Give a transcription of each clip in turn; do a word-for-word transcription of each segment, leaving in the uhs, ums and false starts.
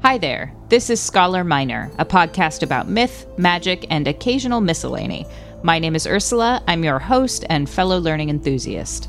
Hi there, this is Scholar Minor, a podcast about myth, magic, and occasional miscellany. My name is Ursula, I'm your host and fellow learning enthusiast.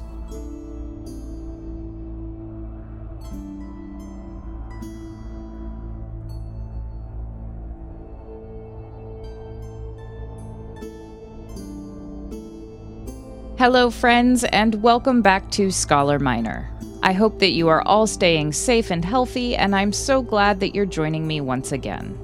Hello friends, and welcome back to Scholar Minor. I hope that you are all staying safe and healthy, and I'm so glad that you're joining me once again.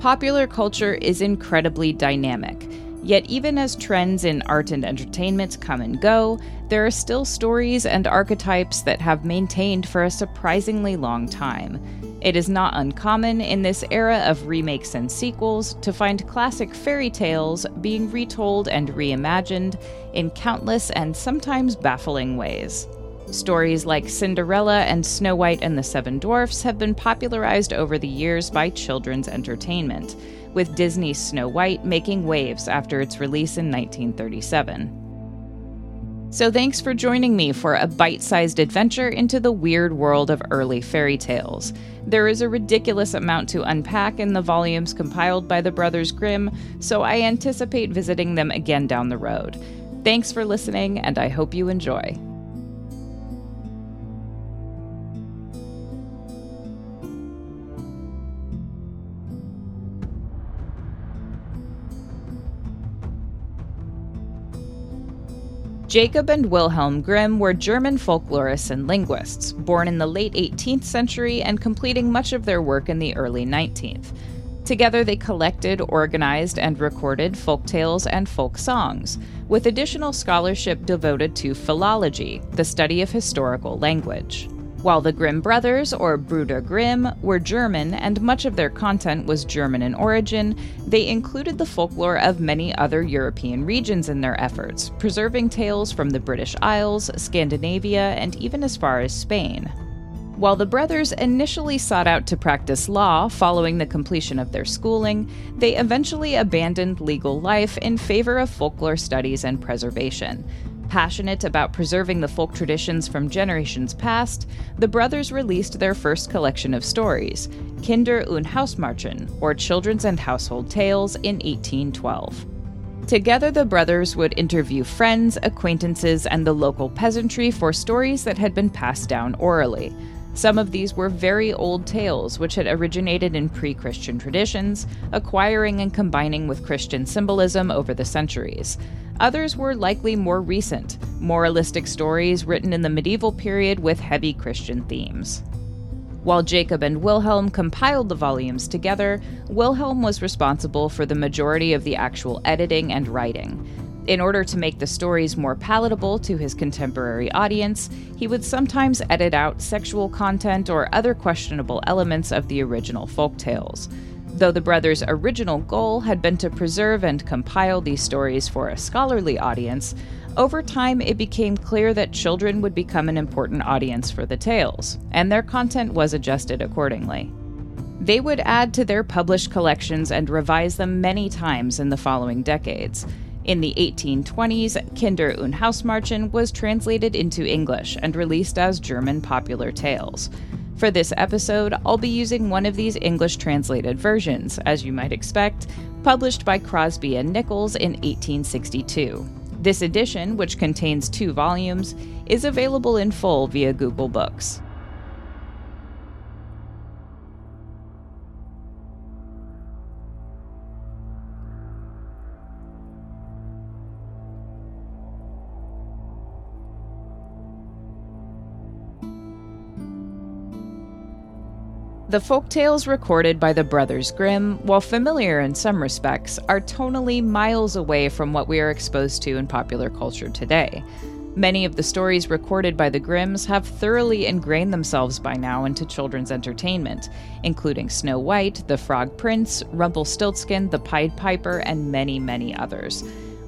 Popular culture is incredibly dynamic, yet even as trends in art and entertainment come and go, there are still stories and archetypes that have maintained for a surprisingly long time. It is not uncommon in this era of remakes and sequels to find classic fairy tales being retold and reimagined in countless and sometimes baffling ways. Stories like Cinderella and Snow White and the Seven Dwarfs have been popularized over the years by children's entertainment, with Disney's Snow White making waves after its release in nineteen thirty-seven. So thanks for joining me for a bite-sized adventure into the weird world of early fairy tales. There is a ridiculous amount to unpack in the volumes compiled by the Brothers Grimm, so I anticipate visiting them again down the road. Thanks for listening, and I hope you enjoy. Jacob and Wilhelm Grimm were German folklorists and linguists, born in the late eighteenth century and completing much of their work in the early nineteenth. Together they collected, organized, and recorded folk tales and folk songs, with additional scholarship devoted to philology, the study of historical language. While the Grimm brothers, or Brüder Grimm, were German and much of their content was German in origin, they included the folklore of many other European regions in their efforts, preserving tales from the British Isles, Scandinavia, and even as far as Spain. While the brothers initially sought out to practice law following the completion of their schooling, they eventually abandoned legal life in favor of folklore studies and preservation. Passionate about preserving the folk traditions from generations past, the brothers released their first collection of stories, Kinder und Hausmärchen, or Children's and Household Tales, in eighteen twelve. Together, the brothers would interview friends, acquaintances, and the local peasantry for stories that had been passed down orally. Some of these were very old tales which had originated in pre-Christian traditions, acquiring and combining with Christian symbolism over the centuries. Others were likely more recent, moralistic stories written in the medieval period with heavy Christian themes. While Jacob and Wilhelm compiled the volumes together, Wilhelm was responsible for the majority of the actual editing and writing. In order to make the stories more palatable to his contemporary audience, he would sometimes edit out sexual content or other questionable elements of the original folk tales. Though the brothers' original goal had been to preserve and compile these stories for a scholarly audience, over time it became clear that children would become an important audience for the tales, and their content was adjusted accordingly. They would add to their published collections and revise them many times in the following decades. In the eighteen twenties, Kinder und Hausmärchen was translated into English and released as German Popular Tales. For this episode, I'll be using one of these English-translated versions, as you might expect, published by Crosby and Nichols in eighteen sixty-two. This edition, which contains two volumes, is available in full via Google Books. The folktales recorded by the Brothers Grimm, while familiar in some respects, are tonally miles away from what we are exposed to in popular culture today. Many of the stories recorded by the Grimms have thoroughly ingrained themselves by now into children's entertainment, including Snow White, The Frog Prince, Rumpelstiltskin, The Pied Piper, and many, many others.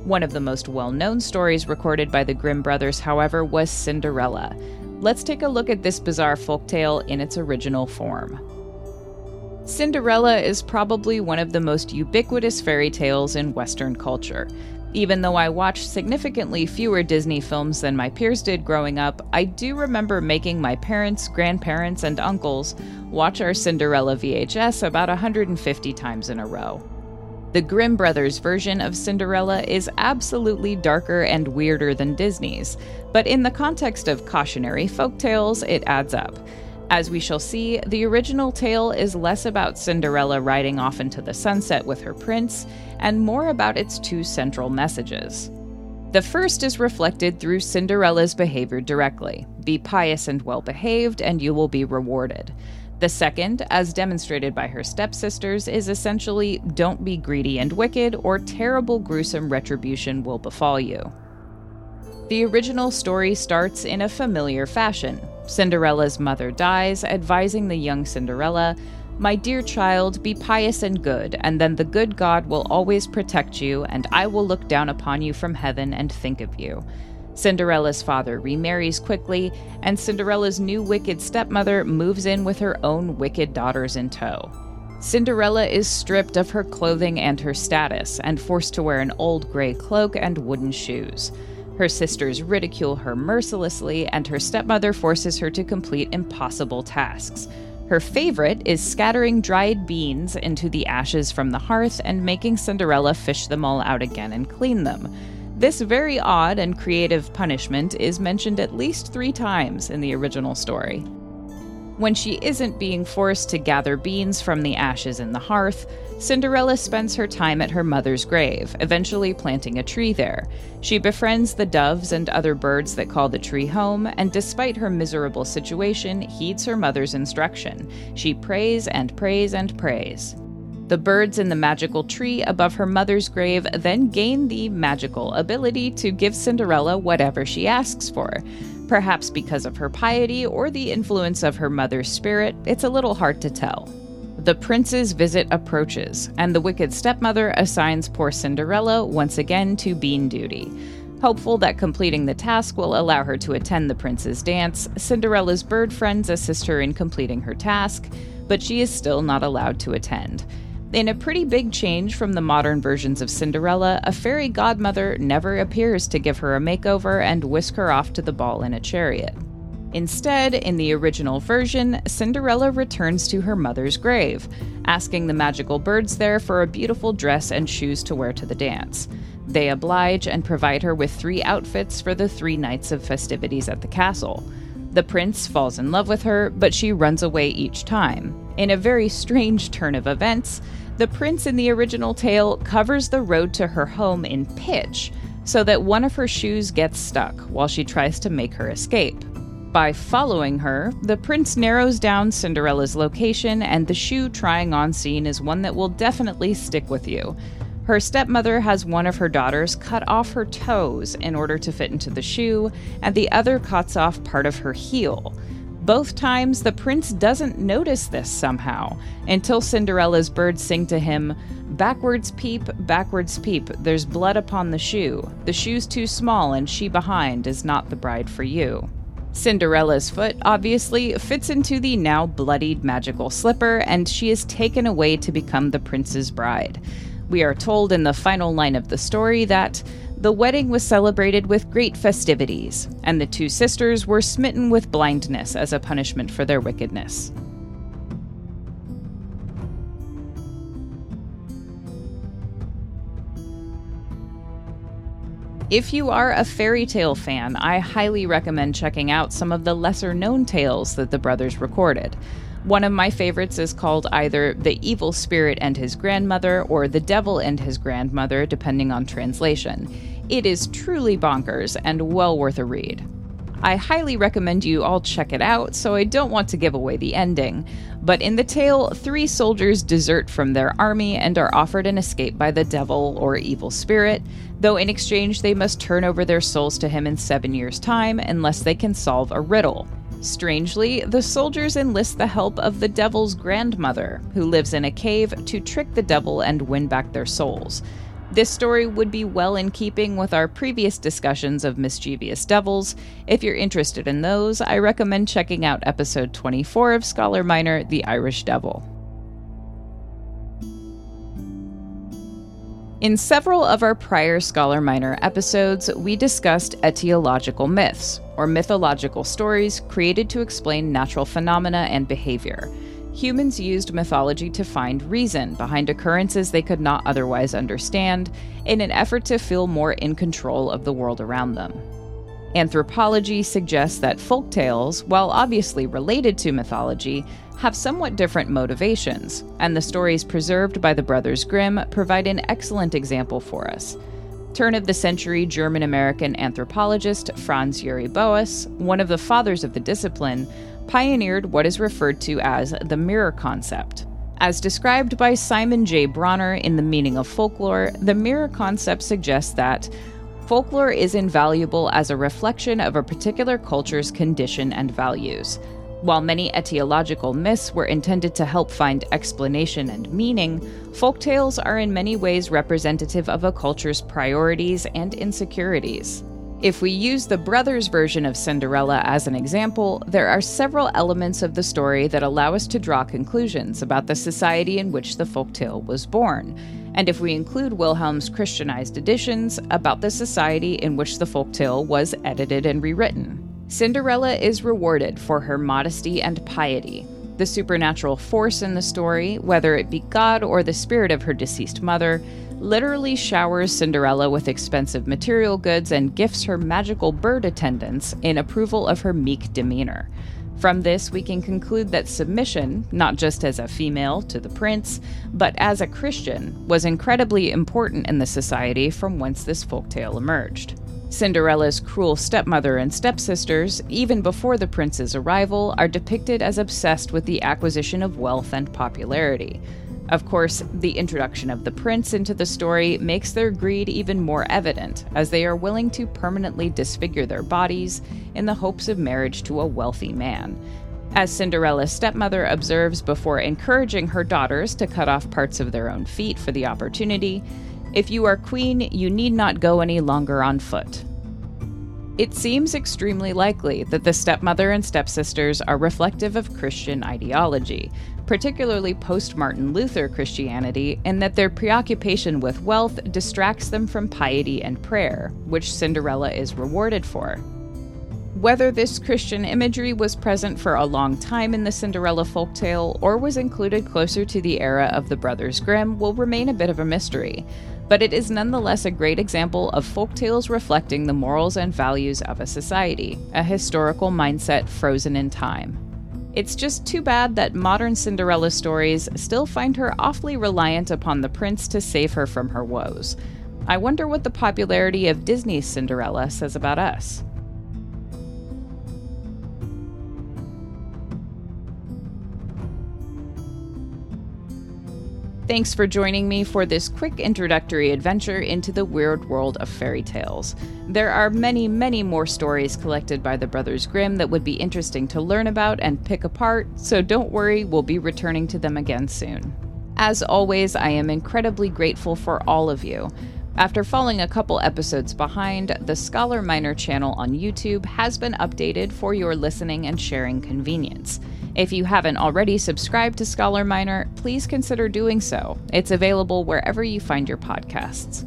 One of the most well-known stories recorded by the Grimm brothers, however, was Cinderella. Let's take a look at this bizarre folktale in its original form. Cinderella is probably one of the most ubiquitous fairy tales in Western culture. Even though I watched significantly fewer Disney films than my peers did growing up, I do remember making my parents, grandparents, and uncles watch our Cinderella V H S about one hundred fifty times in a row. The Grimm Brothers version of Cinderella is absolutely darker and weirder than Disney's, but in the context of cautionary folktales, it adds up. As we shall see, the original tale is less about Cinderella riding off into the sunset with her prince, and more about its two central messages. The first is reflected through Cinderella's behavior directly. Be pious and well-behaved, and you will be rewarded. The second, as demonstrated by her stepsisters, is essentially, don't be greedy and wicked, or terrible, gruesome retribution will befall you. The original story starts in a familiar fashion. Cinderella's mother dies, advising the young Cinderella, "My dear child, be pious and good, and then the good God will always protect you, and I will look down upon you from heaven and think of you." Cinderella's father remarries quickly, and Cinderella's new wicked stepmother moves in with her own wicked daughters in tow. Cinderella is stripped of her clothing and her status, and forced to wear an old gray cloak and wooden shoes. Her sisters ridicule her mercilessly, and her stepmother forces her to complete impossible tasks. Her favorite is scattering dried beans into the ashes from the hearth and making Cinderella fish them all out again and clean them. This very odd and creative punishment is mentioned at least three times in the original story. When she isn't being forced to gather beans from the ashes in the hearth, Cinderella spends her time at her mother's grave, eventually planting a tree there. She befriends the doves and other birds that call the tree home, and despite her miserable situation, heeds her mother's instruction. She prays and prays and prays. The birds in the magical tree above her mother's grave then gain the magical ability to give Cinderella whatever she asks for. Perhaps because of her piety or the influence of her mother's spirit, it's a little hard to tell. The prince's visit approaches, and the wicked stepmother assigns poor Cinderella once again to bean duty. Hopeful that completing the task will allow her to attend the prince's dance, Cinderella's bird friends assist her in completing her task, but she is still not allowed to attend. In a pretty big change from the modern versions of Cinderella, a fairy godmother never appears to give her a makeover and whisk her off to the ball in a chariot. Instead, in the original version, Cinderella returns to her mother's grave, asking the magical birds there for a beautiful dress and shoes to wear to the dance. They oblige and provide her with three outfits for the three nights of festivities at the castle. The prince falls in love with her, but she runs away each time. In a very strange turn of events, the prince in the original tale covers the road to her home in pitch so that one of her shoes gets stuck while she tries to make her escape. By following her, the prince narrows down Cinderella's location, and the shoe trying on scene is one that will definitely stick with you. Her stepmother has one of her daughters cut off her toes in order to fit into the shoe, and the other cuts off part of her heel. Both times, the prince doesn't notice this somehow, until Cinderella's birds sing to him, "Backwards peep, backwards peep, there's blood upon the shoe. The shoe's too small and she behind is not the bride for you." Cinderella's foot, obviously, fits into the now bloodied magical slipper, and she is taken away to become the prince's bride. We are told in the final line of the story that the wedding was celebrated with great festivities, and the two sisters were smitten with blindness as a punishment for their wickedness. If you are a fairy tale fan, I highly recommend checking out some of the lesser-known tales that the brothers recorded. One of my favorites is called either The Evil Spirit and His Grandmother or The Devil and His Grandmother, depending on translation. It is truly bonkers and well worth a read. I highly recommend you all check it out, so I don't want to give away the ending. But in the tale, three soldiers desert from their army and are offered an escape by the devil or evil spirit, though in exchange they must turn over their souls to him in seven years' time unless they can solve a riddle. Strangely, the soldiers enlist the help of the devil's grandmother, who lives in a cave, to trick the devil and win back their souls. This story would be well in keeping with our previous discussions of mischievous devils. If you're interested in those, I recommend checking out episode twenty-four of Scholar Minor, The Irish Devil. In several of our prior Scholar Minor episodes, we discussed etiological myths, or mythological stories created to explain natural phenomena and behavior. Humans used mythology to find reason behind occurrences they could not otherwise understand, in an effort to feel more in control of the world around them. Anthropology suggests that folktales, while obviously related to mythology, have somewhat different motivations, and the stories preserved by the Brothers Grimm provide an excellent example for us. Turn-of-the-century German-American anthropologist Franz Uri Boas, one of the fathers of the discipline, pioneered what is referred to as the mirror concept. As described by Simon J. Bronner in The Meaning of Folklore, the mirror concept suggests that folklore is invaluable as a reflection of a particular culture's condition and values. While many etiological myths were intended to help find explanation and meaning, folktales are in many ways representative of a culture's priorities and insecurities. If we use the brothers' version of Cinderella as an example, there are several elements of the story that allow us to draw conclusions about the society in which the folktale was born, and if we include Wilhelm's Christianized editions, about the society in which the folktale was edited and rewritten. Cinderella is rewarded for her modesty and piety. The supernatural force in the story, whether it be God or the spirit of her deceased mother, literally showers Cinderella with expensive material goods and gifts her magical bird attendants in approval of her meek demeanor. From this, we can conclude that submission, not just as a female to the prince, but as a Christian, was incredibly important in the society from whence this folktale emerged. Cinderella's cruel stepmother and stepsisters, even before the prince's arrival, are depicted as obsessed with the acquisition of wealth and popularity. Of course, the introduction of the prince into the story makes their greed even more evident, as they are willing to permanently disfigure their bodies in the hopes of marriage to a wealthy man. As Cinderella's stepmother observes before encouraging her daughters to cut off parts of their own feet for the opportunity, "If you are queen, you need not go any longer on foot." It seems extremely likely that the stepmother and stepsisters are reflective of Christian ideology, particularly post-Martin Luther Christianity, and that their preoccupation with wealth distracts them from piety and prayer, which Cinderella is rewarded for. Whether this Christian imagery was present for a long time in the Cinderella folktale or was included closer to the era of the Brothers Grimm will remain a bit of a mystery, but it is nonetheless a great example of folktales reflecting the morals and values of a society, a historical mindset frozen in time. It's just too bad that modern Cinderella stories still find her awfully reliant upon the prince to save her from her woes. I wonder what the popularity of Disney's Cinderella says about us. Thanks for joining me for this quick introductory adventure into the weird world of fairy tales. There are many, many more stories collected by the Brothers Grimm that would be interesting to learn about and pick apart, so don't worry, we'll be returning to them again soon. As always, I am incredibly grateful for all of you. After falling a couple episodes behind, the Scholar Minor channel on YouTube has been updated for your listening and sharing convenience. If you haven't already subscribed to Scholar Minor, please consider doing so. It's available wherever you find your podcasts.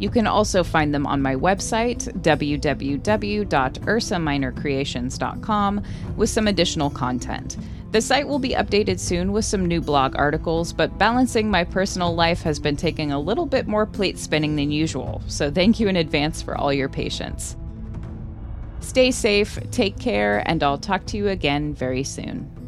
You can also find them on my website, w w w dot ursa minor creations dot com, with some additional content. The site will be updated soon with some new blog articles, but balancing my personal life has been taking a little bit more plate spinning than usual, so thank you in advance for all your patience. Stay safe, take care, and I'll talk to you again very soon.